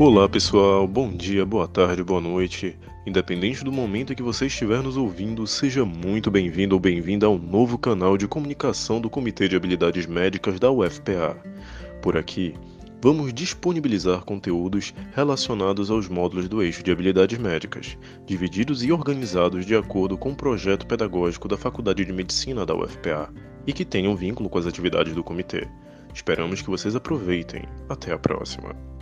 Olá pessoal, bom dia, boa tarde, boa noite. Independente do momento em que você estiver nos ouvindo, seja muito bem-vindo ou bem-vinda ao novo canal de comunicação do Comitê de Habilidades Médicas da UFPA. Por aqui, vamos disponibilizar conteúdos relacionados aos módulos do eixo de habilidades médicas, divididos e organizados de acordo com o projeto pedagógico da Faculdade de Medicina da UFPA e que tenham vínculo com as atividades do comitê. Esperamos que vocês aproveitem. Até a próxima!